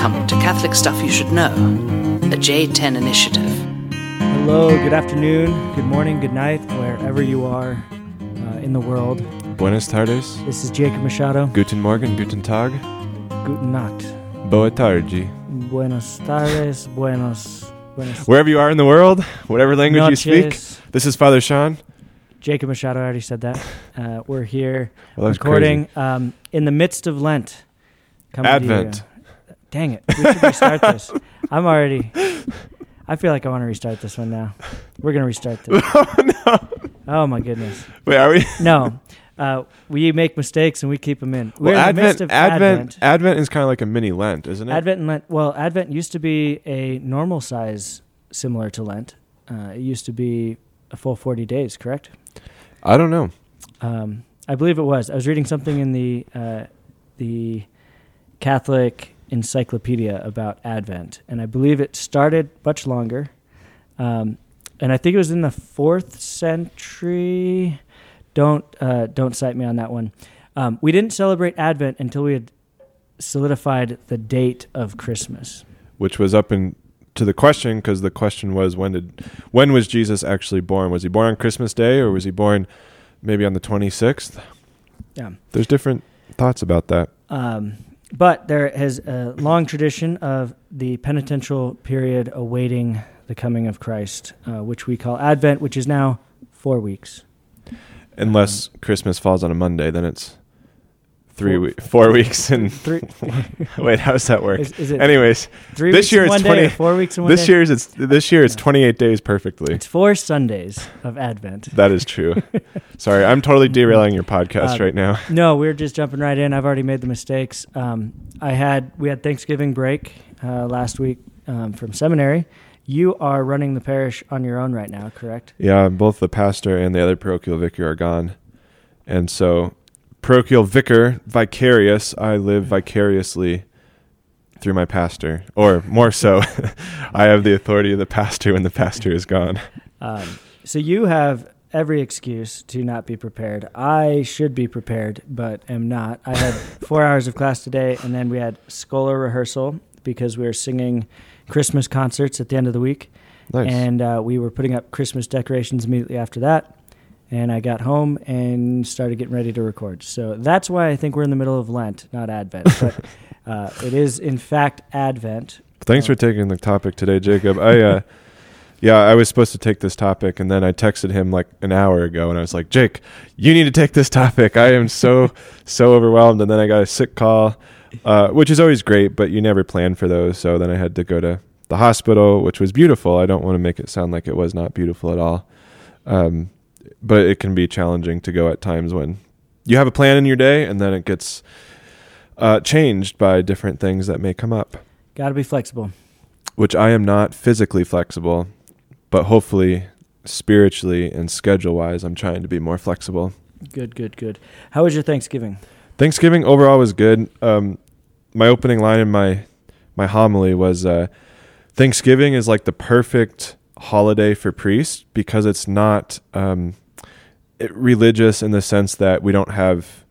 Welcome to Catholic Stuff You Should Know, the J10 Initiative. Hello, good afternoon, good morning, good night, wherever you are in the world. Buenas tardes. This is Jacob Machado. Guten Morgen, Guten Tag. Guten Nacht. Boa tarde. Buenas tardes, buenos. Wherever you are in the world, whatever language you speak, this is Father Sean. Jacob Machado, I already said that. We're here recording in the midst of Lent. Advent. Dang it. We should restart this. I feel like I want to restart this one now. We're going to restart this. Oh, no. Oh, my goodness. Wait, are we? No. We make mistakes and we keep them in. Well, Advent is kind of like a mini Lent, isn't it? Advent and Lent. Well, Advent used to be a normal size similar to Lent. It used to be a full 40 days, correct? I don't know. I believe it was. I was reading something in the Catholic Encyclopedia about Advent, and I believe it started much longer, and I think it was in the 4th century. Don't cite me on that one. We didn't celebrate Advent until we had solidified the date of Christmas, which was up in to the question, because the question was when was Jesus actually born? Was he born on Christmas Day, or was he born maybe on the 26th? Yeah, there's different thoughts about that. But there is a long tradition of the penitential period awaiting the coming of Christ, which we call Advent, which is now 4 weeks. Unless Christmas falls on a Monday, then it's 4 weeks and three. Wait, how does that work? Is it anyways, 3 weeks in one day, 4 weeks in one day? This year it's 28 days perfectly. It's 4 Sundays of Advent. That is true. Sorry, I'm totally derailing your podcast right now. No, we're just jumping right in. I've already made the mistakes. We had Thanksgiving break last week from seminary. You are running the parish on your own right now, correct? Yeah, both the pastor and the other parochial vicar are gone. And so parochial vicar, vicarious, I live vicariously through my pastor, or more so, I have the authority of the pastor when the pastor is gone. So you have every excuse to not be prepared. I should be prepared, but am not. I had 4 hours of class today, and then we had scholar rehearsal because we were singing Christmas concerts at the end of the week. Nice. And we were putting up Christmas decorations immediately after that. And I got home and started getting ready to record. So that's why I think we're in the middle of Lent, not Advent. But it is, in fact, Advent. Thanks for taking the topic today, Jacob. I was supposed to take this topic, and then I texted him like an hour ago, and I was like, Jake, you need to take this topic. I am so overwhelmed. And then I got a sick call, which is always great, but you never plan for those. So then I had to go to the hospital, which was beautiful. I don't want to make it sound like it was not beautiful at all. But it can be challenging to go at times when you have a plan in your day and then it gets changed by different things that may come up. Got to be flexible. Which I am not physically flexible, but hopefully spiritually and schedule-wise, I'm trying to be more flexible. Good. How was your Thanksgiving? Thanksgiving overall was good. My opening line in my homily was, Thanksgiving is like the perfect holiday for priests because it's not religious in the sense that we don't have,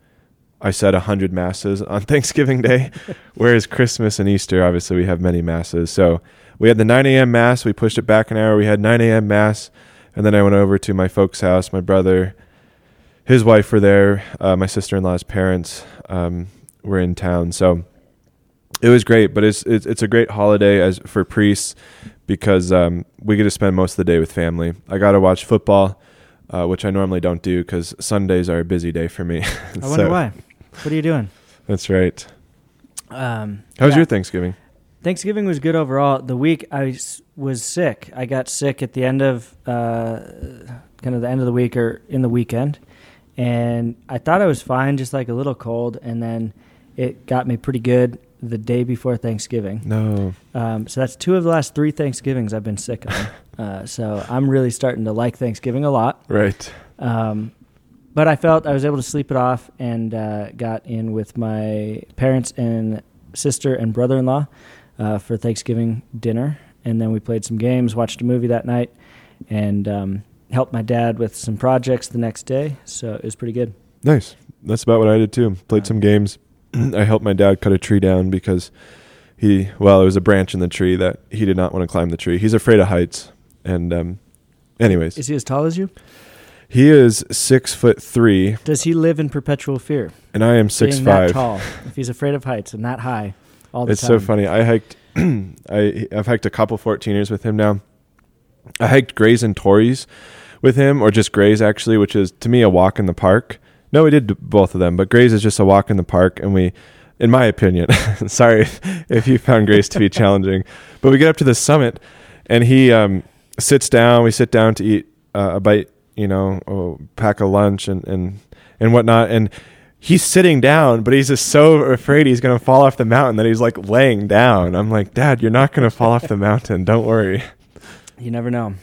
I said, 100 masses on Thanksgiving Day, whereas Christmas and Easter, obviously, we have many masses. So we had the 9 a.m. mass. We pushed it back an hour. We had 9 a.m. mass, and then I went over to my folks' house. My brother, his wife were there. My sister-in-law's parents were in town. So it was great, but it's a great holiday as for priests because we get to spend most of the day with family. I got to watch football, which I normally don't do because Sundays are a busy day for me. I wonder why. What are you doing? That's right. How was your Thanksgiving? Thanksgiving was good overall. The week I was sick. I got sick at the end of the week or in the weekend, and I thought I was fine, just like a little cold, and then it got me pretty good the day before Thanksgiving. No. So that's 2 of the last 3 Thanksgivings I've been sick on. So I'm really starting to like Thanksgiving a lot. Right. But I felt I was able to sleep it off and got in with my parents and sister and brother-in-law for Thanksgiving dinner. And then we played some games, watched a movie that night, and helped my dad with some projects the next day. So it was pretty good. Nice. That's about what I did too. Played some games. I helped my dad cut a tree down because Well, there was a branch in the tree that he did not want to climb the tree. He's afraid of heights. And anyways. Is he as tall as you? He is 6'3". Does he live in perpetual fear? And I am 6'5". That tall. If he's afraid of heights and that high all the time. It's so funny. I've hiked a couple 14ers with him now. I hiked Grays and Torreys with him, or just Grays actually, which is to me a walk in the park. No, we did both of them, but Grays is just a walk in the park, and we, in my opinion, sorry if you found Grays to be challenging, but we get up to the summit, and he sits down. We sit down to eat a bite, you know, or pack a lunch and whatnot, and he's sitting down, but he's just so afraid he's going to fall off the mountain that he's like laying down. I'm like, Dad, you're not going to fall off the mountain. Don't worry. You never know.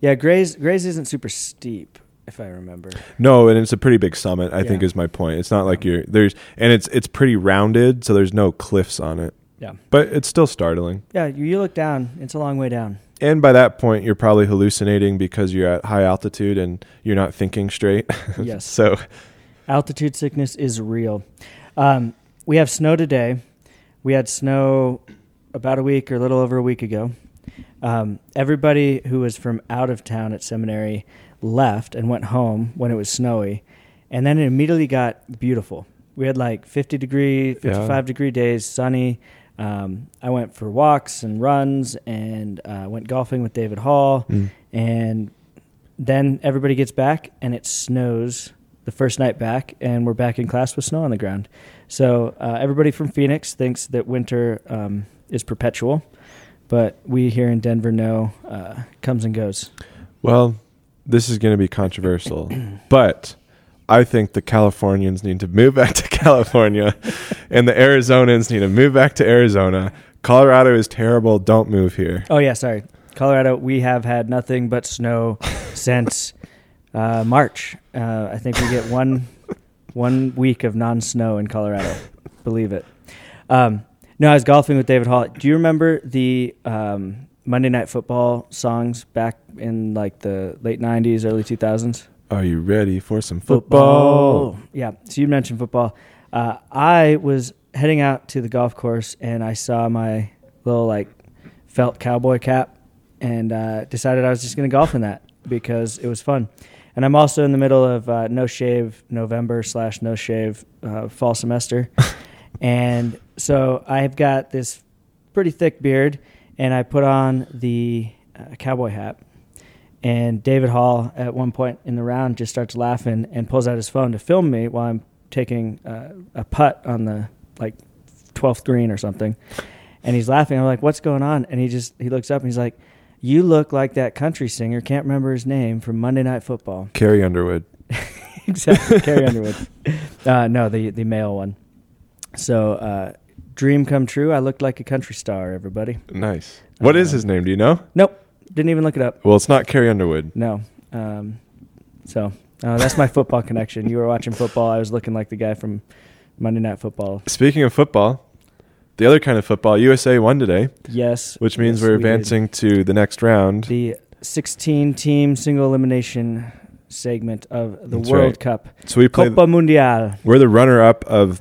Yeah, Grays isn't super steep, if I remember. No, and it's a pretty big summit, I think is my point. It's not like it's pretty rounded, so there's no cliffs on it. Yeah. But it's still startling. Yeah, you look down, it's a long way down. And by that point, you're probably hallucinating because you're at high altitude and you're not thinking straight. Yes. So altitude sickness is real. We have snow today. We had snow about a week or a little over a week ago. Everybody who was from out of town at seminary left and went home when it was snowy, and then it immediately got beautiful. We had like 55 degree days, sunny. I went for walks and runs and went golfing with David Hall, and then everybody gets back and it snows the first night back, and we're back in class with snow on the ground. So everybody from Phoenix thinks that winter is perpetual, but we here in Denver know comes and goes. Well, this is going to be controversial, but I think the Californians need to move back to California and the Arizonans need to move back to Arizona. Colorado is terrible. Don't move here. Oh, yeah. Sorry. Colorado, we have had nothing but snow since March. I think we get one week of non-snow in Colorado. Believe it. No, I was golfing with David Hall. Do you remember the Monday Night Football songs back in like the late 90s, early 2000s? Are you ready for some football? Yeah, so you mentioned football. I was heading out to the golf course, and I saw my little like felt cowboy cap and decided I was just going to golf in that because it was fun. And I'm also in the middle of No Shave November / No Shave fall semester. And so I've got this pretty thick beard, and I put on the cowboy hat. And David Hall, at one point in the round, just starts laughing and pulls out his phone to film me while I'm taking a putt on the like 12th green or something. And he's laughing. I'm like, "What's going on?" And he looks up and he's like, "You look like that country singer, can't remember his name, from Monday Night Football." Carrie Underwood. Exactly, Carrie Underwood. No, the male one. So, dream come true. I looked like a country star, everybody. Nice. What is his name? Do you know? Nope. Didn't even look it up. Well, it's not Carrie Underwood. No. So that's my football connection. You were watching football. I was looking like the guy from Monday Night Football. Speaking of football, the other kind of football, USA won today. Yes. Which means we're advancing to the next round. The 16-team single elimination segment of the World Cup. So we play Copa Mundial. We're the runner-up of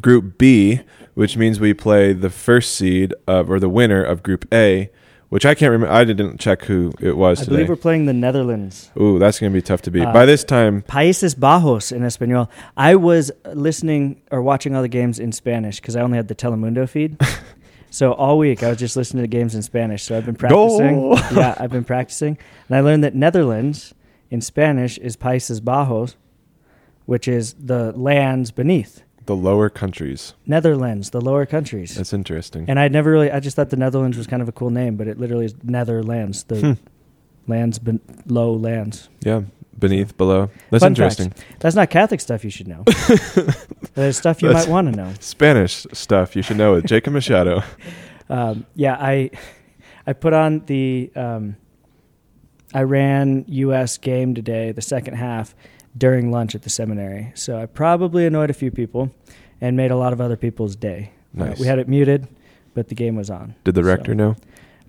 Group B, which means we play the first seed of, or the winner of Group A, which I can't remember. I didn't check who it was today. I believe we're playing the Netherlands. Ooh, that's going to be tough to beat. By this time... Países Bajos in Espanol. I was listening or watching all the games in Spanish because I only had the Telemundo feed. So all week I was just listening to games in Spanish. So I've been practicing. Yeah, I've been practicing. And I learned that Netherlands in Spanish is Países Bajos, which is the lands beneath. The lower countries. Netherlands, the lower countries. That's interesting. And I just thought the Netherlands was kind of a cool name, but it literally is Netherlands, the lands, low lands. Yeah, beneath, below. That's fun interesting. Facts. That's not Catholic stuff you should know. There's stuff you might want to know. Spanish stuff you should know with Jacob Machado. Yeah, I put on the Iran-U.S. game today, the second half, during lunch at the seminary. So I probably annoyed a few people and made a lot of other people's day. Nice. We had it muted, but the game was on. Did the rector know?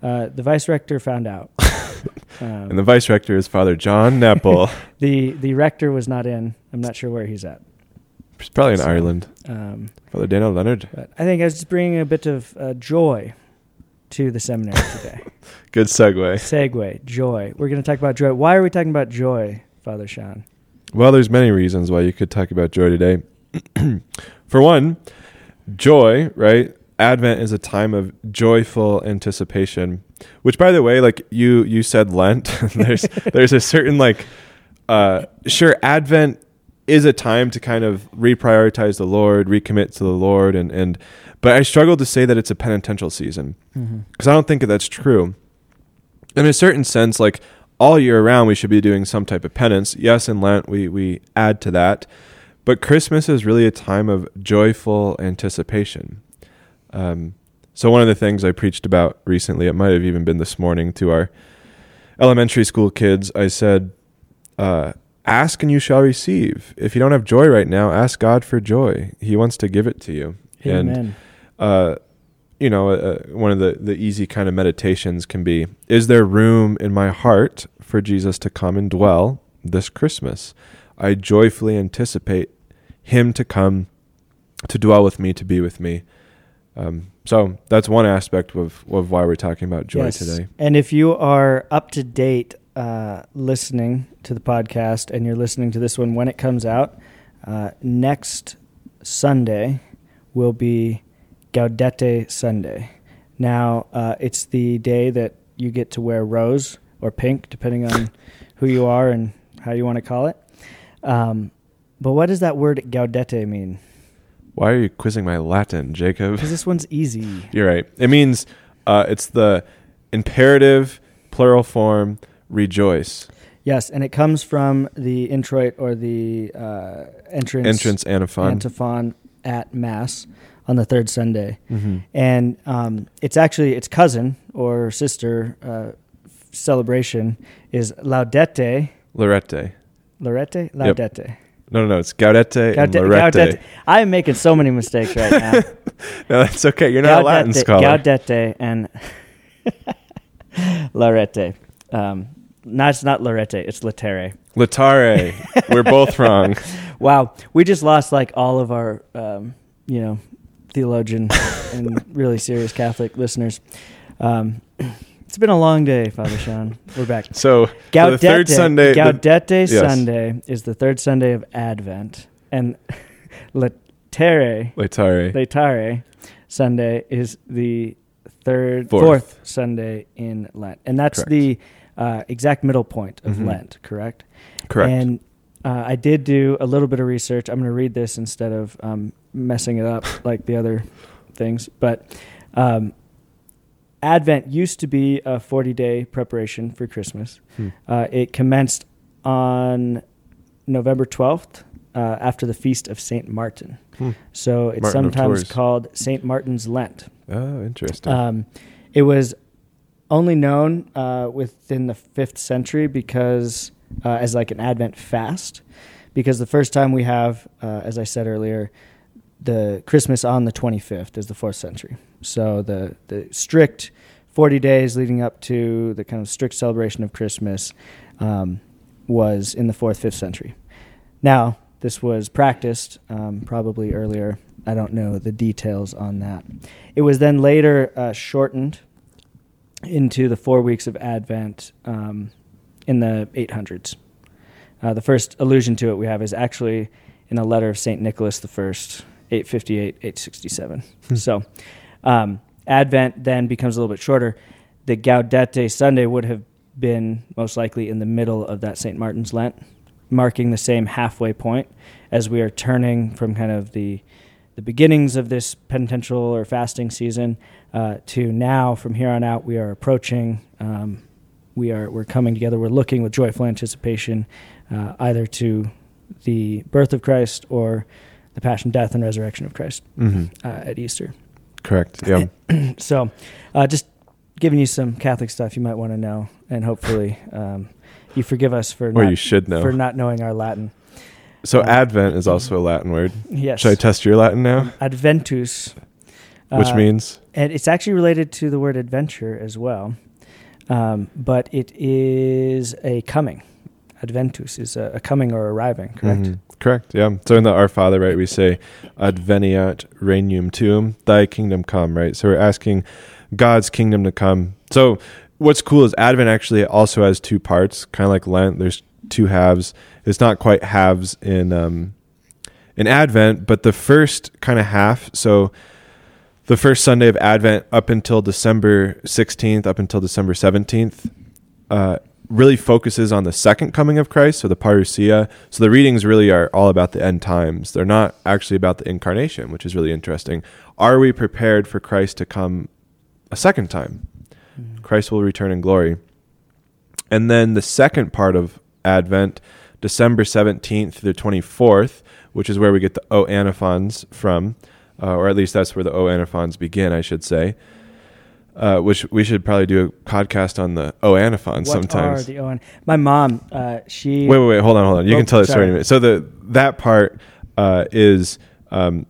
The vice rector found out. And the vice rector is Father John Nepple. The rector was not in. I'm not sure where he's at. He's probably in Ireland. Father Daniel Leonard. I think I was just bringing a bit of joy to the seminary today. Good segue. Segue, joy. We're going to talk about joy. Why are we talking about joy, Father Sean? Well, there's many reasons why you could talk about joy today. For one, joy, right? Advent is a time of joyful anticipation, which, by the way, like you said, Lent. there's a certain sure, Advent is a time to kind of reprioritize the Lord, recommit to the Lord, but I struggle to say that it's a penitential season, because I don't think that's true. In a certain sense, like all year round, we should be doing some type of penance. Yes, in Lent we add to that, but Christmas is really a time of joyful anticipation. So one of the things I preached about recently, it might have even been this morning, to our elementary school kids, I said, ask and you shall receive. If you don't have joy right now, ask God for joy. He wants to give it to you. Amen. And, one of the easy kind of meditations can be, is there room in my heart for Jesus to come and dwell this Christmas? I joyfully anticipate him to come, to dwell with me, to be with me. So that's one aspect of why we're talking about joy today. And if you are up to date listening to the podcast, and you're listening to this one when it comes out, next Sunday will be Gaudete Sunday. Now, it's the day that you get to wear rose or pink, depending on who you are and how you want to call it. But what does that word Gaudete mean? Why are you quizzing my Latin, Jacob? Because this one's easy. You're right. It means it's the imperative plural form, rejoice. Yes, and it comes from the introit, or the entrance antiphon at Mass on the third Sunday. Mm-hmm. And it's actually its cousin or sister celebration is Laudete. Laudete. Laudete? Laudete. Yep. No, it's Gaudete and Laetare. Gaudete. I'm making so many mistakes right now. No, that's okay. You're not a Latin scholar. Gaudete and Laetare. No, it's not Laetare. It's Laetare. Laetare. We're both wrong. Wow. We just lost all of our, theologian and really serious Catholic listeners. It's been a long day, Father Sean. We're back. So Gaudete, the third Sunday, Sunday is the third Sunday of Advent, and Laetare Sunday is the fourth Sunday in Lent, and that's correct. The exact middle point of Lent. Correct. Correct. And I did do a little bit of research. I'm going to read this instead of messing it up like the other things, but. Advent used to be a 40-day preparation for Christmas. It commenced on November 12th after the Feast of Saint Martin. So it's Martin sometimes called Saint Martin's Lent. Oh, interesting. It was only known within the 5th century because as an Advent fast, because the first time we have, as I said earlier, the Christmas on the 25th is the 4th century. So the strict 40 days leading up to the kind of strict celebration of Christmas was in the 4th, 5th century. Now, this was practiced probably earlier. I don't know the details on that. It was then later shortened into the 4 weeks of Advent in the 800s. The first allusion to it we have is actually in a letter of St. Nicholas I, 858, 867. So Advent then becomes a little bit shorter. The Gaudete Sunday would have been most likely in the middle of that St. Martin's Lent, marking the same halfway point as we are turning from kind of the beginnings of this penitential or fasting season to now. From here on out, we are approaching, we're coming together, we're looking with joyful anticipation either to the birth of Christ or the passion, death, and resurrection of Christ at Easter. Correct, yeah. So just giving you some Catholic stuff you might want to know, and hopefully you forgive us for not knowing our Latin. So Advent is also a Latin word. Yes. Should I test your Latin now? Adventus. Which means? And it's actually related to the word adventure as well, but it is a coming. Adventus is a coming or arriving, correct? Mm-hmm. Correct, yeah. So in the Our Father, right, we say, Adveniat regnum tuum, thy kingdom come, right? So we're asking God's kingdom to come. So what's cool is Advent actually also has two parts, kind of like Lent. There's two halves. It's not quite halves in Advent, but the first kind of half, so the first Sunday of Advent up until December 16th, up until December 17th, really focuses on the second coming of Christ, so the parousia. So the readings really are all about the end times. They're not actually about the incarnation, which is really interesting. Are we prepared for Christ to come a second time? Mm. Christ will return in glory. And then the second part of Advent, December 17th through the 24th, which is where we get the O Antiphons from, or at least that's where the O Antiphons begin, I should say. Which we should probably do a podcast on the O Antiphons sometimes. What are the O Antiphons? My mom, she... Wait, hold on. You can tell the story in a minute. So that part is an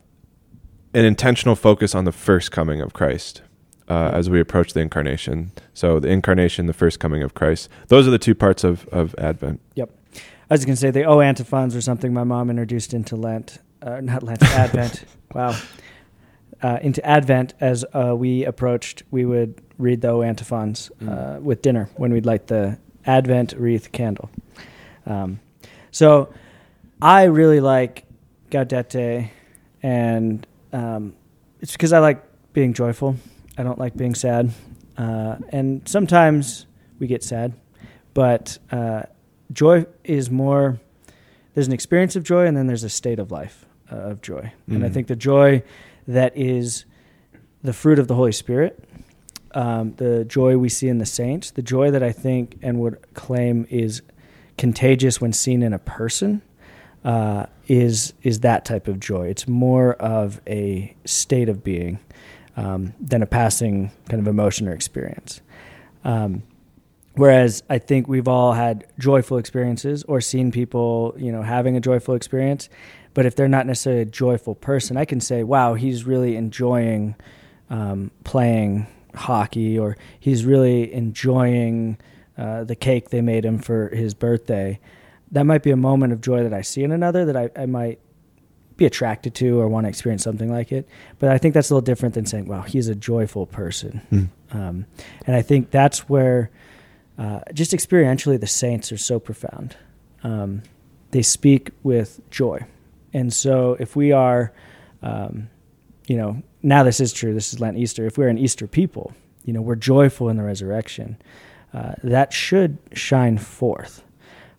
intentional focus on the first coming of Christ as we approach the Incarnation. So the Incarnation, the first coming of Christ. Those are the two parts of Advent. Yep. I was going to say the O Antiphons were something my mom introduced into Lent. Not Lent, Advent. Wow. Into Advent as we approached, we would read the O Antiphons with dinner when we'd light the Advent wreath candle. So I really like Gaudete, and it's because I like being joyful. I don't like being sad. And sometimes we get sad, but joy is more, there's an experience of joy and then there's a state of life of joy. Mm. And I think the joy that is the fruit of the Holy Spirit, the joy we see in the saints, the joy that I think and would claim is contagious when seen in a person, is that type of joy. It's more of a state of being than a passing kind of emotion or experience. Whereas I think we've all had joyful experiences or seen people, having a joyful experience. But if they're not necessarily a joyful person, I can say, wow, he's really enjoying playing hockey, or he's really enjoying the cake they made him for his birthday. That might be a moment of joy that I see in another that I might be attracted to or want to experience something like it. But I think that's a little different than saying, wow, he's a joyful person. Mm. And I think that's where just experientially the saints are so profound. They speak with joy. And so if we are, now this is true, this is Lent Easter, if we're an Easter people, we're joyful in the resurrection, that should shine forth.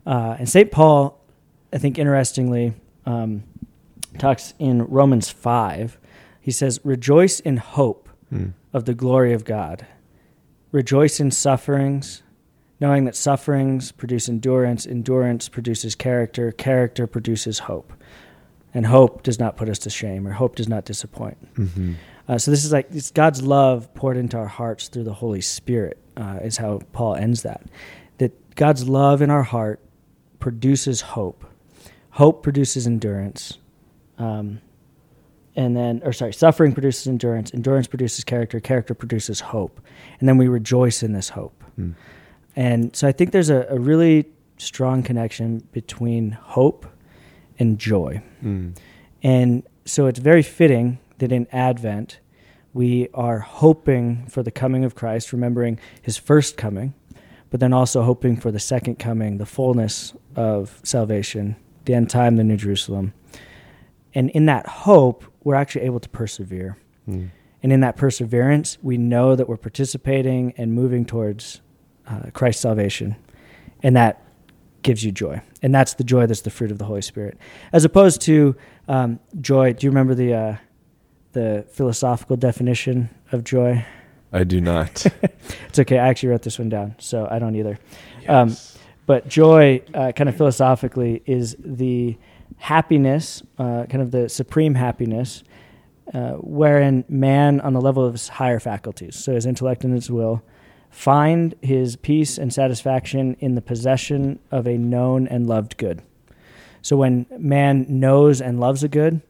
And St. Paul, I think interestingly, talks in Romans 5, he says, rejoice in hope of the glory of God. Rejoice in sufferings, knowing that sufferings produce endurance, endurance produces character, character produces hope. And hope does not put us to shame, or hope does not disappoint. Mm-hmm. So this is it's God's love poured into our hearts through the Holy Spirit is how Paul ends that. That God's love in our heart produces hope. Hope produces endurance. Suffering produces endurance. Endurance produces character. Character produces hope. And then we rejoice in this hope. Mm. And so I think there's a really strong connection between hope and joy. Mm. And so it's very fitting that in Advent, we are hoping for the coming of Christ, remembering his first coming, but then also hoping for the second coming, the fullness of salvation, the end time, the New Jerusalem. And in that hope, we're actually able to persevere. Mm. And in that perseverance, we know that we're participating and moving towards Christ's salvation. And that gives you joy. And that's the joy that's the fruit of the Holy Spirit. As opposed to joy, do you remember the philosophical definition of joy? I do not. It's okay. I actually wrote this one down, so I don't either. Yes. But joy, kind of philosophically, is the happiness, kind of the supreme happiness, wherein man, on the level of his higher faculties, so his intellect and his will, find his peace and satisfaction in the possession of a known and loved good. So when man knows and loves a good,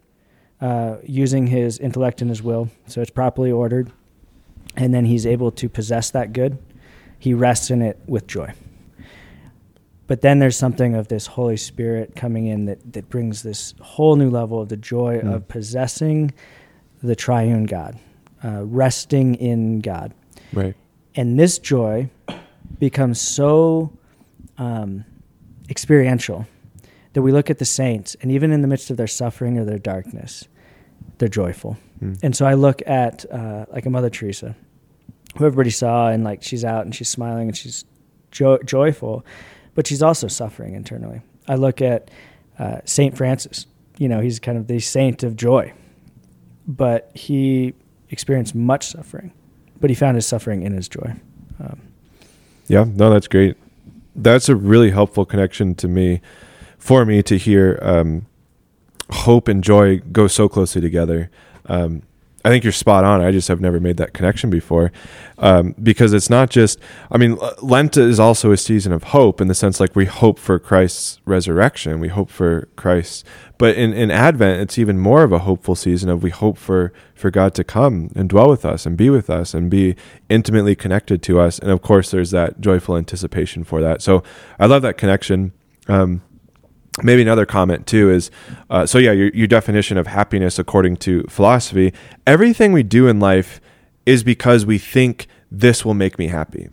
using his intellect and his will, so it's properly ordered, and then he's able to possess that good, he rests in it with joy. But then there's something of this Holy Spirit coming in that brings this whole new level of the joy of possessing the triune God, resting in God. Right. And this joy becomes so experiential that we look at the saints, and even in the midst of their suffering or their darkness, they're joyful. Mm. And so I look at like a Mother Teresa, who everybody saw, and like she's out and she's smiling and she's joyful, but she's also suffering internally. I look at Saint Francis. You know, he's kind of the saint of joy, but he experienced much suffering, but he found his suffering in his joy. Yeah, no, that's great. That's a really helpful connection for me to hear hope and joy go so closely together. I think you're spot on. I just have never made that connection before, because it's not just, I mean, Lent is also a season of hope in the sense like we hope for Christ's resurrection. We hope for Christ. But in Advent, it's even more of a hopeful season of we hope for God to come and dwell with us and be intimately connected to us. And of course, there's that joyful anticipation for that. So I love that connection. Maybe another comment too is, your definition of happiness according to philosophy, everything we do in life is because we think this will make me happy.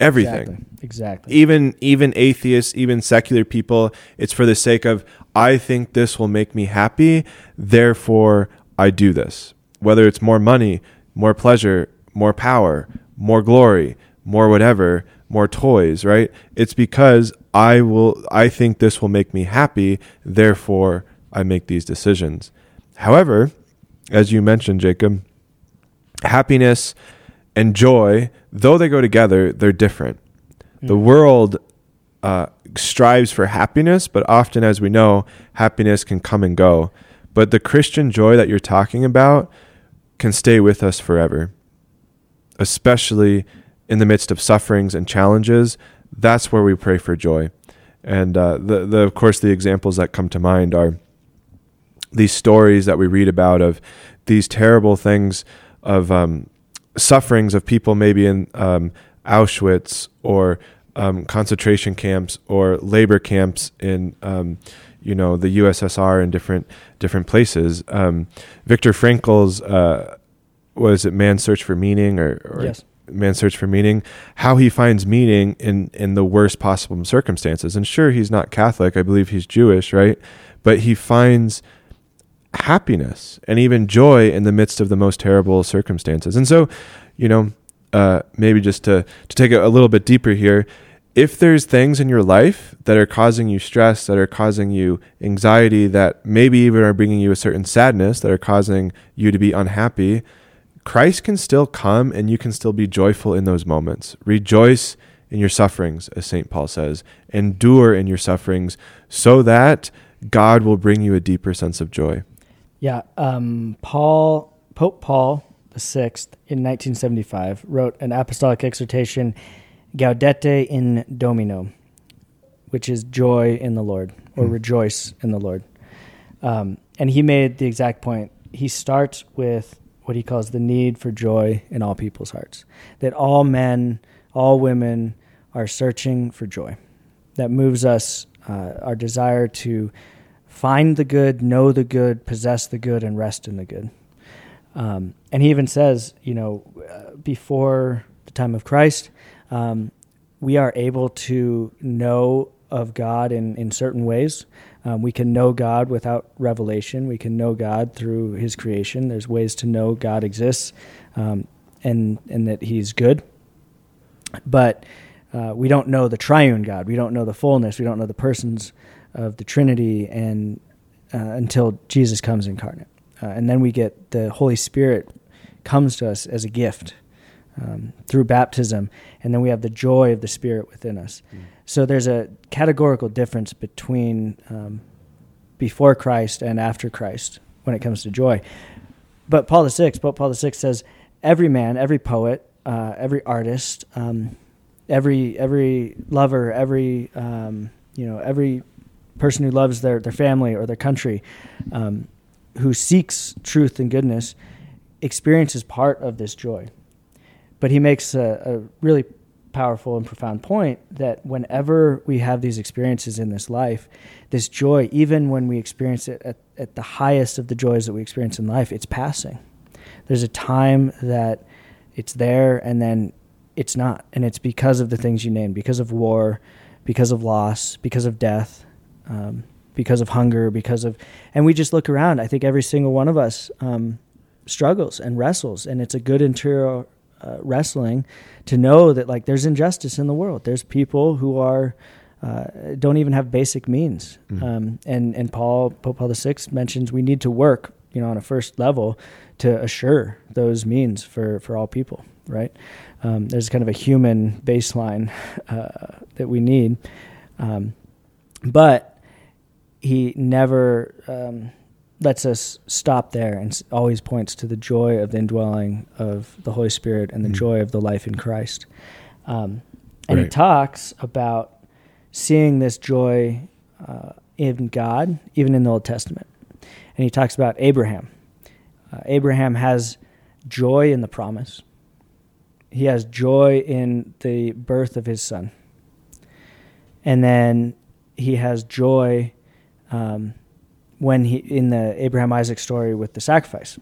Everything. Exactly. Even atheists, even secular people, it's for the sake of, I think this will make me happy, therefore I do this. Whether it's more money, more pleasure, more power, more glory, more whatever, more toys, right? It's because I think this will make me happy, therefore I make these decisions. However, as you mentioned, Jacob, happiness and joy, though they go together, they're different. Mm-hmm. The world strives for happiness, but often, as we know, happiness can come and go. But the Christian joy that you're talking about can stay with us forever, especially in the midst of sufferings and challenges. That's where we pray for joy. And of course, the examples that come to mind are these stories that we read about of these terrible things of sufferings of people maybe in Auschwitz or concentration camps or labor camps in the USSR and different places. Viktor Frankl's Man's Search for Meaning or yes. Man's Search for Meaning, how he finds meaning in the worst possible circumstances. And sure, he's not Catholic. I believe he's Jewish, right? But he finds happiness and even joy in the midst of the most terrible circumstances. And so, maybe just to take it a little bit deeper here, if there's things in your life that are causing you stress, that are causing you anxiety, that maybe even are bringing you a certain sadness, that are causing you to be unhappy, Christ can still come and you can still be joyful in those moments. Rejoice in your sufferings, as St. Paul says. Endure in your sufferings so that God will bring you a deeper sense of joy. Yeah. Pope Paul VI in 1975 wrote an apostolic exhortation, Gaudete in Domino, which is joy in the Lord or rejoice in the Lord. And he made the exact point. He starts with what he calls the need for joy in all people's hearts, that all men, all women are searching for joy. That moves us, our desire to find the good, know the good, possess the good, and rest in the good. And he even says, before the time of Christ, we are able to know of God in certain ways. We can know God without revelation. We can know God through his creation. There's ways to know God exists and that he's good. But we don't know the triune God. We don't know the fullness. We don't know the persons of the Trinity and until Jesus comes incarnate. And then we get the Holy Spirit comes to us as a gift through baptism. And then we have the joy of the Spirit within us. Mm. So there's a categorical difference between before Christ and after Christ when it comes to joy. But Pope Paul VI says, every man, every poet, every artist, every lover, every person who loves their family or their country, who seeks truth and goodness, experiences part of this joy. But he makes a really powerful and profound point that whenever we have these experiences in this life, this joy, even when we experience it at the highest of the joys that we experience in life, it's passing. There's a time that it's there and then it's not. And it's because of the things you named, because of war, because of loss, because of death, because of hunger, and we just look around. I think every single one of us struggles and wrestles, and it's a good interior wrestling to know that, like, there's injustice in the world. There's people who are don't even have basic means. Mm-hmm. And Pope Paul VI mentions we need to work, on a first level to assure those means for all people, right? There's kind of a human baseline that we need. But he never lets us stop there and always points to the joy of the indwelling of the Holy Spirit and the joy of the life in Christ. And he talks about seeing this joy in God, even in the Old Testament. And he talks about Abraham. Abraham has joy in the promise. He has joy in the birth of his son. And then he has joy when he, in the Abraham-Isaac story with the sacrifice,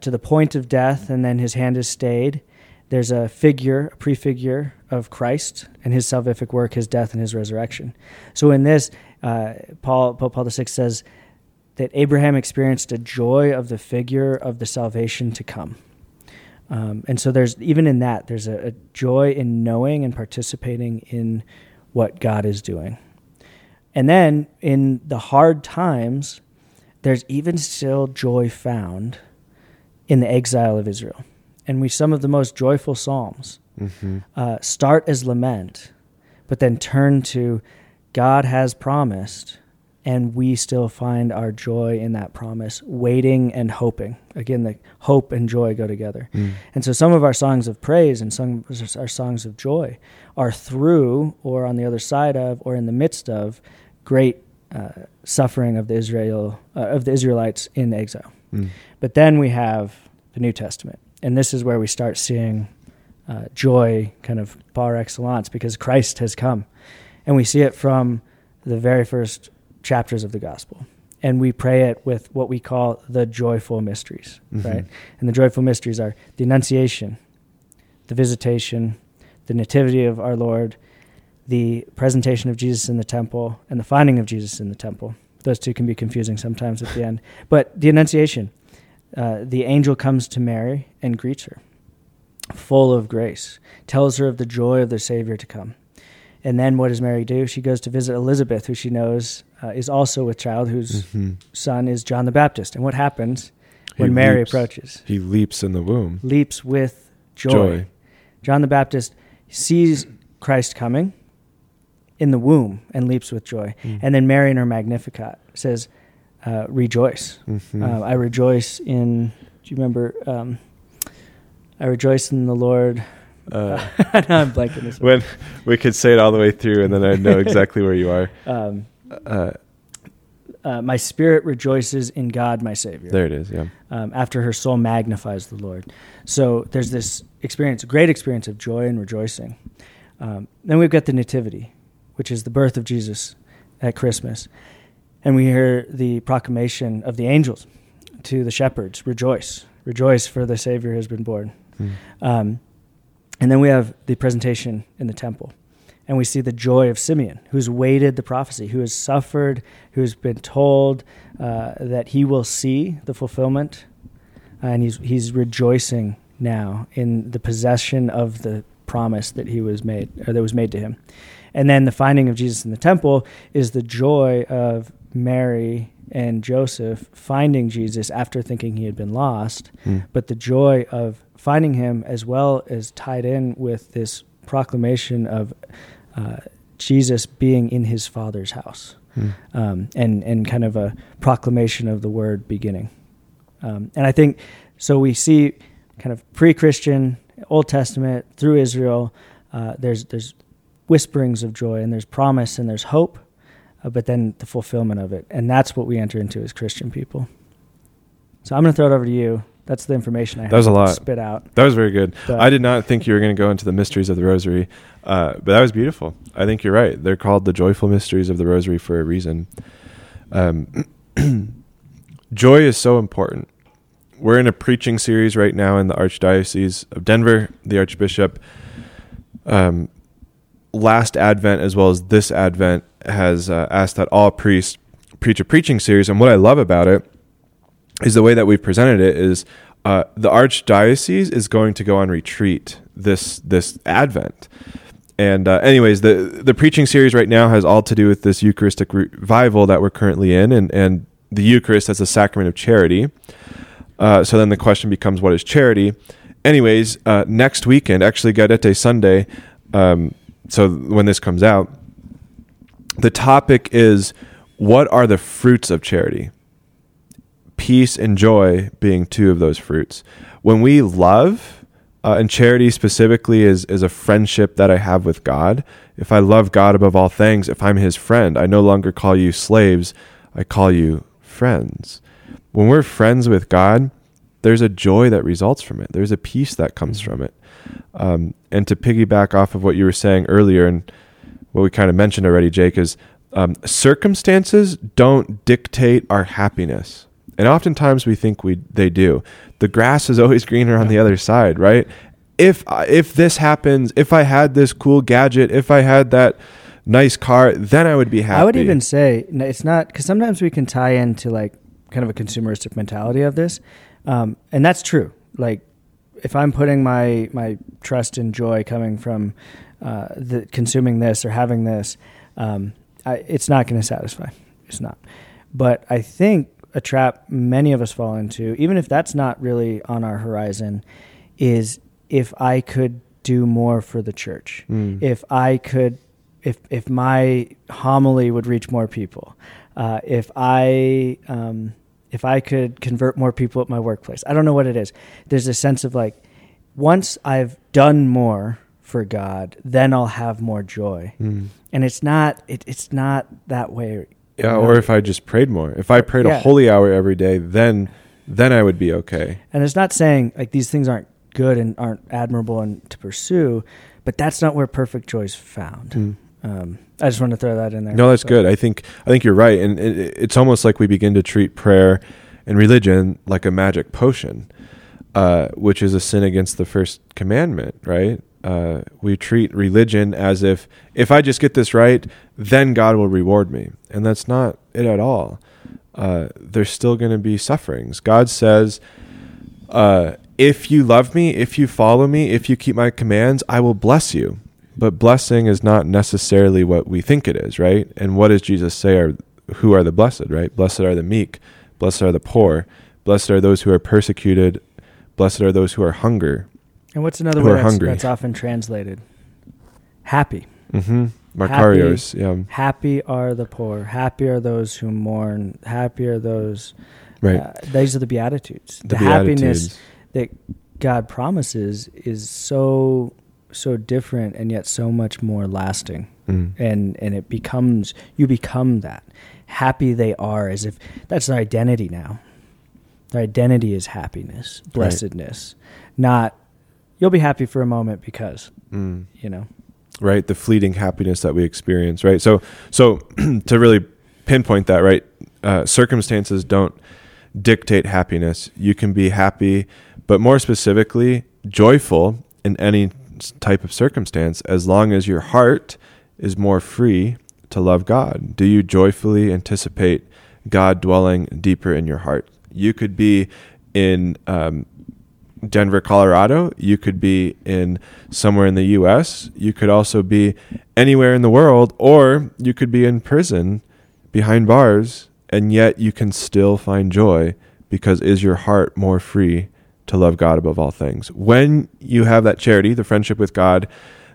to the point of death, and then his hand is stayed. There's a prefigure of Christ and his salvific work, his death and his resurrection. So in this, Pope Paul VI says that Abraham experienced a joy of the figure of the salvation to come. And so there's a joy in knowing and participating in what God is doing. And then in the hard times, there's even still joy found in the exile of Israel. And some of the most joyful psalms start as lament, but then turn to God has promised, and we still find our joy in that promise, waiting and hoping. Again, the hope and joy go together. And so some of our songs of praise and some of our songs of joy are through or on the other side of or in the midst of great suffering of the Israelites in exile. But then we have the New Testament, and this is where we start seeing joy kind of par excellence, because Christ has come. And we see it from the very first chapters of the gospel, and we pray it with what we call the joyful mysteries, right? And the joyful mysteries are the Annunciation, the Visitation, the Nativity of our Lord, the presentation of Jesus in the temple, and the finding of Jesus in the temple. Those two can be confusing sometimes at the end. But the Annunciation, the angel comes to Mary and greets her, full of grace, tells her of the joy of the Savior to come. And then what does Mary do? She goes to visit Elizabeth, who she knows is also with child, whose son is John the Baptist. And what happens when Mary approaches? He leaps in the womb. Leaps with joy. John the Baptist sees Christ coming in the womb and leaps with joy. And then Mary in her Magnificat says, rejoice. I rejoice in, do you remember, I rejoice in the Lord... I'm blanking this one. When we could say it all the way through, and then I know exactly where you are. My spirit rejoices in God, my Savior. There it is. Yeah. After her soul magnifies the Lord. So there's this experience, great experience of joy and rejoicing. Then we've got the Nativity, which is the birth of Jesus at Christmas, and we hear the proclamation of the angels to the shepherds: "Rejoice, rejoice, for the Savior has been born." And then we have the presentation in the temple, and we see the joy of Simeon, who's waited the prophecy, who has suffered, who's been told that he will see the fulfillment, and he's rejoicing now in the possession of the promise that he was made, or that was made to him. And then the finding of Jesus in the temple is the joy of Mary and Joseph finding Jesus after thinking he had been lost, but the joy of finding him, as well as tied in with this proclamation of Jesus being in his Father's house, and kind of a proclamation of the word beginning. And I think, so we see kind of pre-Christian, Old Testament, through Israel, there's whisperings of joy, and there's promise, and there's hope, but then the fulfillment of it. And that's what we enter into as Christian people. So I'm going to throw it over to you. That's the information I had. That was a lot. Spit out. That was very good. But I did not think you were going to go into the mysteries of the Rosary, but that was beautiful. I think you're right. They're called the joyful mysteries of the Rosary for a reason. Joy is so important. We're in a preaching series right now in the Archdiocese of Denver. The Archbishop, last Advent as well as this Advent, has asked that all priests preach a preaching series. And what I love about it is the way that we've presented it is the Archdiocese is going to go on retreat this Advent. And anyways, the preaching series right now has all to do with this Eucharistic revival that we're currently in, and the Eucharist as a sacrament of charity. So then the question becomes, what is charity? Anyways, next weekend, actually Gaudete Sunday, so when this comes out, the topic is, what are the fruits of charity? Peace and joy being two of those fruits. When we love... and charity specifically is a friendship that I have with God. If I love God above all things, if I'm his friend, I no longer call you slaves, I call you friends. When we're friends with God, there's a joy that results from it. There's a peace that comes from it. And to piggyback off of what you were saying earlier and what we kind of mentioned already, Jake, is circumstances don't dictate our happiness. And oftentimes we think they do. The grass is always greener on the other side, right? If this happens, if I had this cool gadget, if I had that nice car, then I would be happy. I would even say it's not, because sometimes we can tie into like kind of a consumeristic mentality of this. And that's true. Like if I'm putting my trust and joy coming from consuming this or having this, it's not going to satisfy. It's not. But I think a trap many of us fall into, even if that's not really on our horizon, is if I could do more for the church, if I could, if my homily would reach more people, if I could convert more people at my workplace, I don't know what it is. There's a sense of like, once I've done more for God, then I'll have more joy. And it's not that way. Yeah, or if I just prayed more. If I prayed a holy hour every day, then I would be okay. And it's not saying like these things aren't good and aren't admirable and to pursue, but that's not where perfect joy is found. I just want to throw that in there. No, that's good. I think you're right, and it's almost like we begin to treat prayer and religion like a magic potion, which is a sin against the first commandment, right? We treat religion as if I just get this right, then God will reward me. And that's not it at all. There's still going to be sufferings. God says, if you love me, if you follow me, if you keep my commands, I will bless you. But blessing is not necessarily what we think it is, right? And what does Jesus say who are the blessed, right? Blessed are the meek. Blessed are the poor. Blessed are those who are persecuted. Blessed are those who are hungry. And what's another word that's often translated? Happy. Mm-hmm. Makarios. Yeah. Happy are the poor. Happy are those who mourn. Happy are those. Right. These are the Beatitudes. The happiness that God promises is so, so different and yet so much more lasting. And it becomes, you become that. Happy they are, as if that's their identity now. Their identity is happiness, blessedness, not... You'll be happy for a moment because, you know. Right, the fleeting happiness that we experience, right? So to really pinpoint that, right, circumstances don't dictate happiness. You can be happy, but more specifically, joyful in any type of circumstance as long as your heart is more free to love God. Do you joyfully anticipate God dwelling deeper in your heart? You could be in... Denver, Colorado. You could be in somewhere in the U.S. You could also be anywhere in the world, or you could be in prison behind bars, and yet you can still find joy because is your heart more free to love God above all things? When you have that charity, the friendship with God,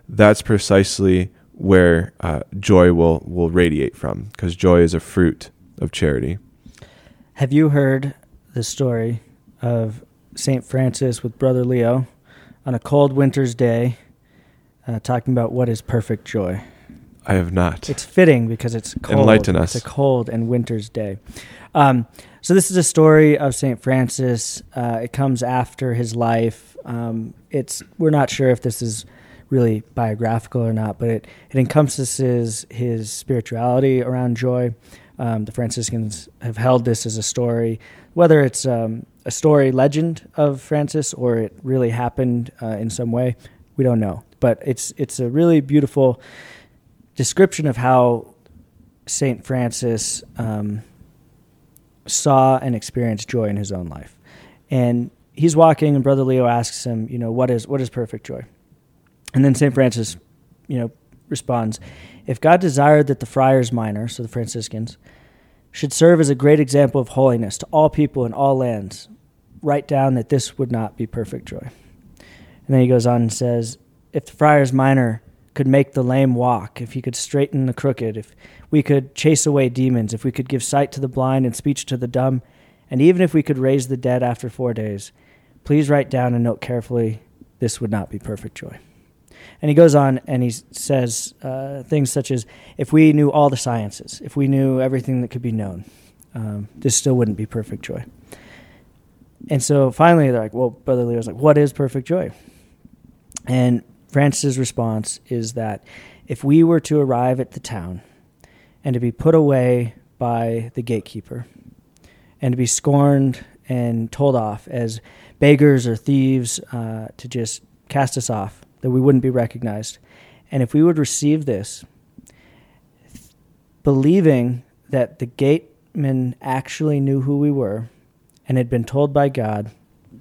that's precisely where joy will radiate from, because joy is a fruit of charity. Have you heard the story of Saint Francis with Brother Leo on a cold winter's day, talking about what is perfect joy? I have not. It's fitting because it's cold. Enlighten us. It's a cold and winter's day. So this is a story of Saint Francis. It comes after his life. We're not sure if this is really biographical or not, but it encompasses his spirituality around joy. The Franciscans have held this as a story, whether it's a story legend of Francis or it really happened in some way, we don't know. But it's a really beautiful description of how Saint Francis saw and experienced joy in his own life. And he's walking, and Brother Leo asks him, you know, what is perfect joy? And then St. Francis, you know, responds, if God desired that the Friars Minor, so the Franciscans, should serve as a great example of holiness to all people in all lands, write down that this would not be perfect joy. And then he goes on and says, if the Friars Minor could make the lame walk, if he could straighten the crooked, if we could chase away demons, if we could give sight to the blind and speech to the dumb, and even if we could raise the dead after 4 days, please write down and note carefully, this would not be perfect joy. And he goes on and he says things such as, if we knew all the sciences, if we knew everything that could be known, this still wouldn't be perfect joy. And so finally they're like, well, Brother Leo's like, what is perfect joy? And Francis' response is that if we were to arrive at the town and to be put away by the gatekeeper and to be scorned and told off as beggars or thieves to just cast us off, that we wouldn't be recognized. And if we would receive this, believing that the gateman actually knew who we were and had been told by God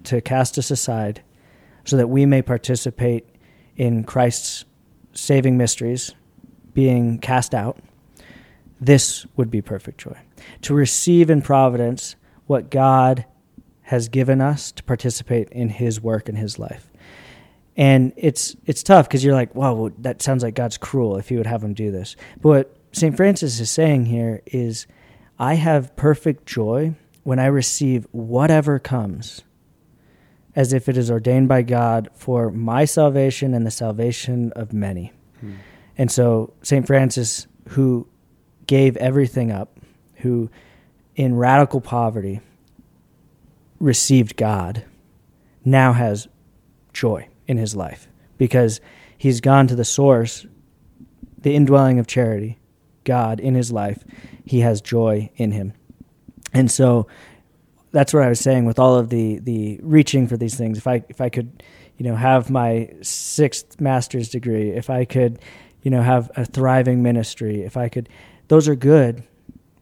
to cast us aside so that we may participate in Christ's saving mysteries, being cast out, this would be perfect joy. To receive in providence what God has given us to participate in his work and his life. And it's tough because you're like, wow, that sounds like God's cruel if he would have him do this. But what St. Francis is saying here is, I have perfect joy when I receive whatever comes as if it is ordained by God for my salvation and the salvation of many. Hmm. And so St. Francis, who gave everything up, who in radical poverty received God, now has joy in his life because he's gone to the source, the indwelling of charity, God in his life. He has joy in him. And so that's what I was saying with all of the reaching for these things. If I could, you know, have my 6th master's degree, if I could, you know, have a thriving ministry, if I could, those are good,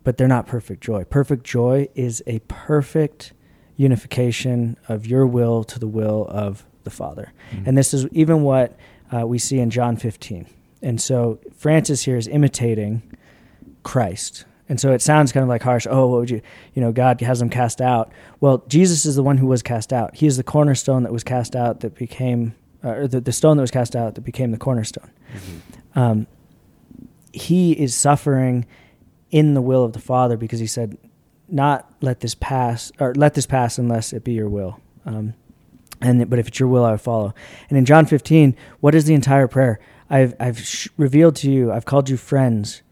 but they're not perfect joy. Perfect joy is a perfect unification of your will to the will of the Father. Mm-hmm. And this is even what we see in John 15. And so Francis here is imitating Christ. And so it sounds kind of like harsh. Oh, what would you know, God has them cast out. Well, Jesus is the one who was cast out. He is the cornerstone that was cast out that became, or the stone that was cast out that became the cornerstone. Mm-hmm. He is suffering in the will of the Father because he said, not let this pass, or let this pass unless it be your will. But if it's your will, I will follow. And in John 15, what is the entire prayer? I've revealed to you, I've called you friends,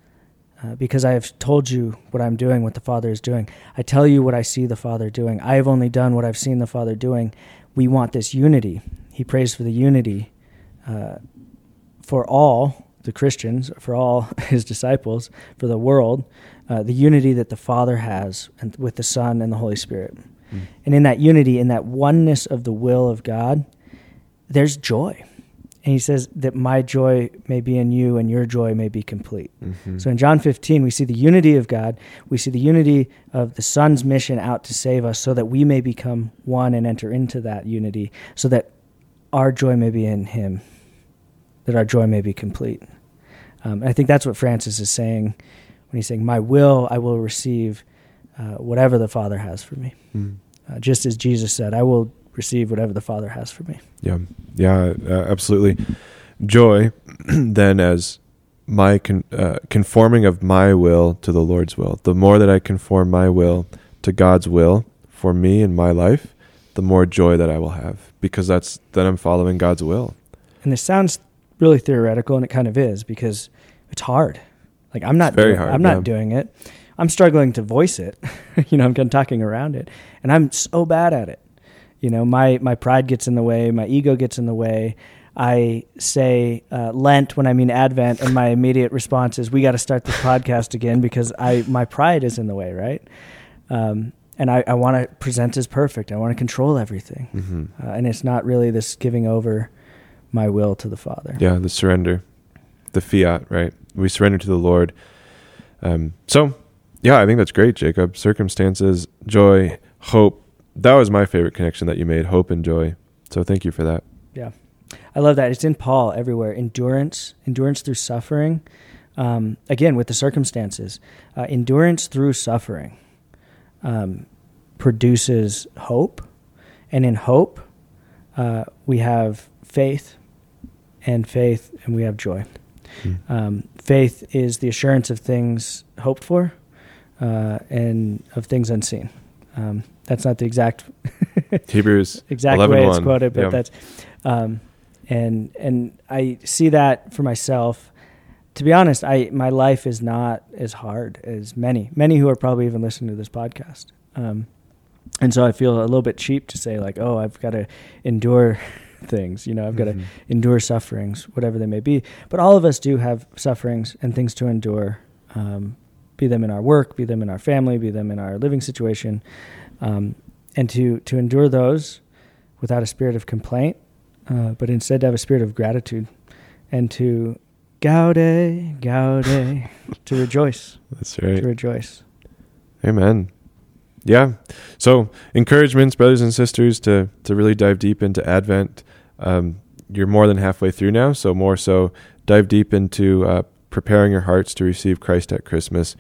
because I have told you what I'm doing, what the Father is doing. I tell you what I see the Father doing. I have only done what I've seen the Father doing. We want this unity. He prays for the unity for all the Christians, for all his disciples, for the world, the unity that the Father has and with the Son and the Holy Spirit. And in that unity, in that oneness of the will of God, there's joy. And he says that my joy may be in you and your joy may be complete. Mm-hmm. So in John 15, we see the unity of God. We see the unity of the Son's mission out to save us so that we may become one and enter into that unity so that our joy may be in him, that our joy may be complete. I think that's what Francis is saying when he's saying, my will, I will receive whatever the Father has for me. Mm. Just as Jesus said, I will receive whatever the Father has for me. Yeah, absolutely. Joy, then, as my conforming of my will to the Lord's will. The more that I conform my will to God's will for me in my life, the more joy that I will have, because then I'm following God's will. And this sounds really theoretical, and it kind of is, because it's hard. Like I'm not doing it. I'm struggling to voice it. You know, I'm kind of talking around it, and I'm so bad at it. You know, my pride gets in the way. My ego gets in the way. I say Lent when I mean Advent, and my immediate response is, we got to start this podcast again because my pride is in the way, right? And I want to present as perfect. I want to control everything. Mm-hmm. And it's not really this giving over my will to the Father. Yeah, the surrender, the fiat, right? We surrender to the Lord. So, yeah, I think that's great, Jacob. Circumstances, joy, hope. That was my favorite connection that you made, hope and joy. So thank you for that. Yeah. I love that. It's in Paul everywhere. Endurance through suffering. Again, with the circumstances, endurance through suffering produces hope. And in hope, we have faith, and we have joy. Mm. Faith is the assurance of things hoped for and of things unseen. That's not the exact Hebrews exact way it's quoted, but yeah. That's... And I see that for myself. To be honest, my life is not as hard as many who are probably even listening to this podcast. And so I feel a little bit cheap to say like, oh, I've got to endure things, you know, I've got to endure sufferings, whatever they may be. But all of us do have sufferings and things to endure, be them in our work, be them in our family, be them in our living situation. And to endure those without a spirit of complaint, but instead to have a spirit of gratitude and to Gaudete, to rejoice. That's right. To rejoice. Amen. Yeah. So encouragements, brothers and sisters, to really dive deep into Advent. You're more than halfway through now, so more so dive deep into preparing your hearts to receive Christ at Christmas.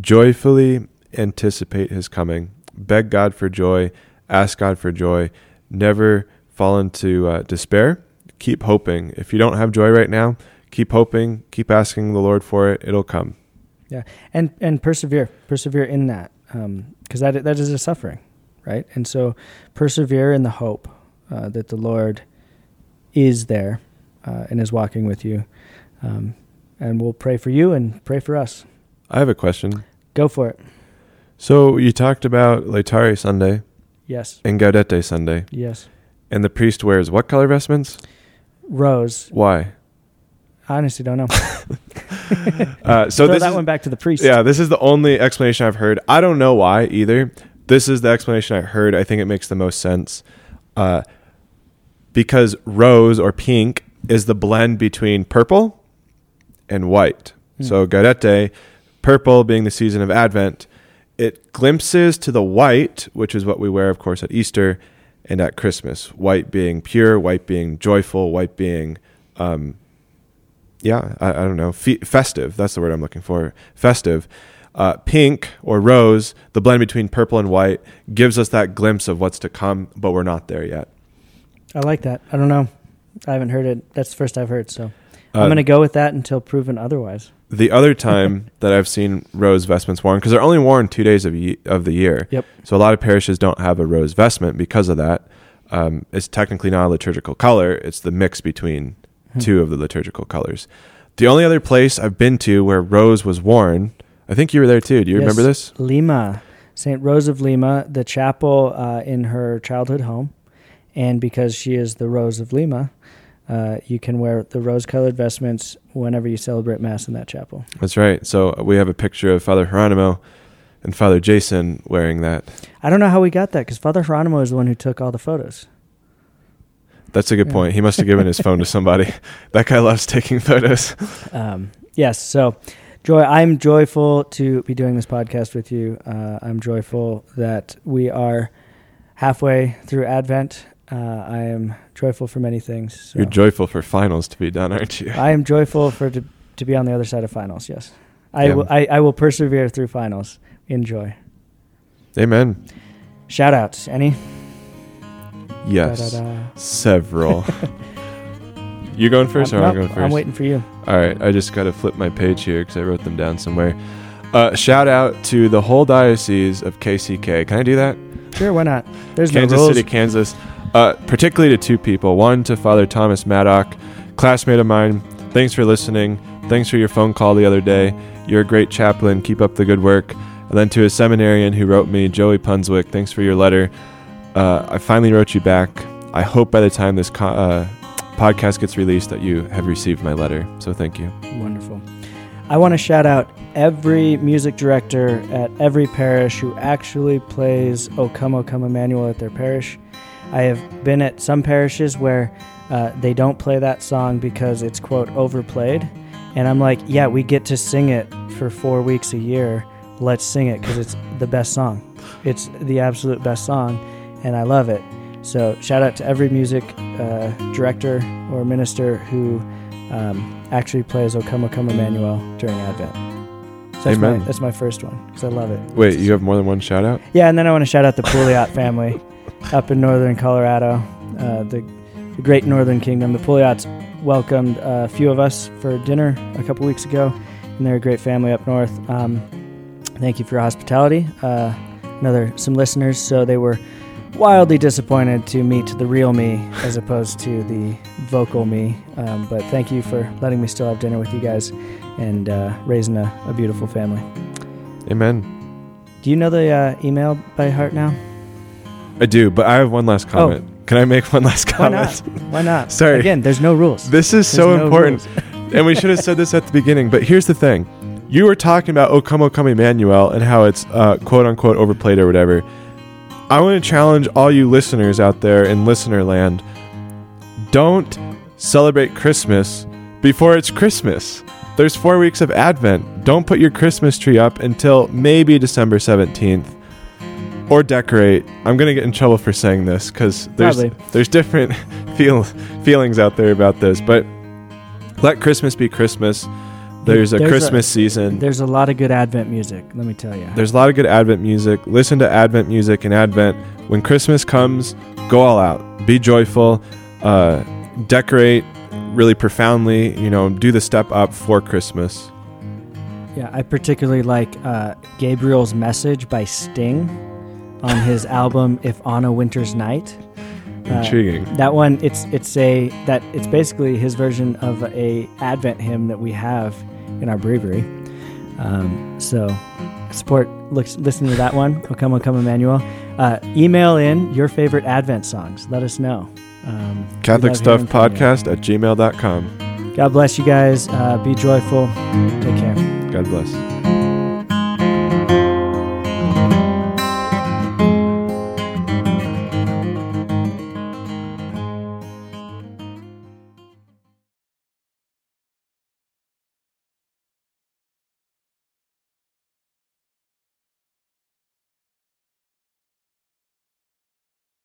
Joyfully anticipate his coming. Beg God for joy. Ask God for joy. Never fall into despair. Keep hoping. If you don't have joy right now, keep hoping, keep asking the Lord for it. It'll come. Yeah. And persevere in that. 'Cause that is a suffering, right? And so persevere in the hope that the Lord is there and is walking with you. And we'll pray for you and pray for us. I have a question. Go for it. So you talked about Laetare Sunday. Yes. And Gaudete Sunday. Yes. And the priest wears what color vestments? Rose. Why? I honestly don't know. So throw that one back to the priest. Yeah, this is the only explanation I've heard. I don't know why either. This is the explanation I heard. I think it makes the most sense. Because rose or pink is the blend between purple and white. Mm. So Gaudete, purple being the season of Advent, it glimpses to the white, which is what we wear, of course, at Easter, and at Christmas, white being pure, white being joyful, white being, I don't know, festive. That's the word I'm looking for, festive. Pink or rose, the blend between purple and white, gives us that glimpse of what's to come, but we're not there yet. I like that. I don't know. I haven't heard it. That's the first I've heard, so I'm going to go with that until proven otherwise. The other time that I've seen rose vestments worn, because they're only worn 2 days of the year. Yep. So a lot of parishes don't have a rose vestment because of that. It's technically not a liturgical color. It's the mix between two of the liturgical colors. The only other place I've been to where rose was worn, I think you were there too. Do you remember this? Lima, Saint Rose of Lima, the chapel in her childhood home. And because she is the Rose of Lima, you can wear the rose-colored vestments whenever you celebrate Mass in that chapel. That's right. So we have a picture of Father Geronimo and Father Jason wearing that. I don't know how we got that because Father Geronimo is the one who took all the photos. That's a good point. He must have given his phone to somebody. That guy loves taking photos. Yes. So joy. I'm joyful to be doing this podcast with you. I'm joyful that we are halfway through Advent. I am joyful for many things. So. You're joyful for finals to be done, aren't you? I am joyful to be on the other side of finals, yes. I will persevere through finals in joy. Amen. Shout-outs, any? Yes, several. You going first or I'm going first? I'm waiting for you. All right, I just got to flip my page here because I wrote them down somewhere. Shout-out to the whole diocese of KCK. Can I do that? Sure, why not? There's no rules. Kansas City, Kansas. Particularly to two people. One, to Father Thomas Maddock, classmate of mine. Thanks for listening. Thanks for your phone call the other day. You're a great chaplain. Keep up the good work. And then to a seminarian who wrote me, Joey Punswick, thanks for your letter. I finally wrote you back. I hope by the time this podcast gets released that you have received my letter. So thank you. Wonderful. I want to shout out every music director at every parish who actually plays O Come, O Come Emmanuel at their parish. I have been at some parishes where they don't play that song because it's, quote, overplayed. And I'm like, yeah, we get to sing it for 4 weeks a year. Let's sing it because it's the best song. It's the absolute best song, and I love it. So shout out to every music director or minister who actually plays O Come, O Come Emmanuel during Advent. So that's Amen. That's my first one because I love it. Wait, you have more than one shout out? Yeah, and then I want to shout out the Pouliot family up in northern Colorado, the great northern kingdom. The Pouliots welcomed a few of us for dinner a couple weeks ago, and they're a great family up north. Thank you for your hospitality. Some listeners, so they were wildly disappointed to meet the real me as opposed to the vocal me. But thank you for letting me still have dinner with you guys and raising a beautiful family. Amen. Do you know the email by heart now? I do, but I have one last comment. Oh. Can I make one last comment? Why not? Sorry. Again, there's no rules. This is so important. And we should have said this at the beginning, but here's the thing. You were talking about O Come Emmanuel and how it's quote-unquote overplayed or whatever. I want to challenge all you listeners out there in listener land. Don't celebrate Christmas before it's Christmas. There's 4 weeks of Advent. Don't put your Christmas tree up until maybe December 17th. Or decorate. I'm going to get in trouble for saying this because there's different feelings out there about this. But let Christmas be Christmas. There's a Christmas season. There's a lot of good Advent music, let me tell you. There's a lot of good Advent music. Listen to Advent music in Advent. When Christmas comes, go all out. Be joyful. Decorate really profoundly. You know, do the step up for Christmas. Yeah, I particularly like Gabriel's Message by Sting on his album If on a Winter's Night. Intriguing. That one, it's basically his version of a Advent hymn that we have in our breviary. So support, listen to that one. O Come, Emmanuel. Email in your favorite Advent songs. Let us know. Catholic Stuff Podcast at gmail.com. God bless you guys. Be joyful. Take care. God bless.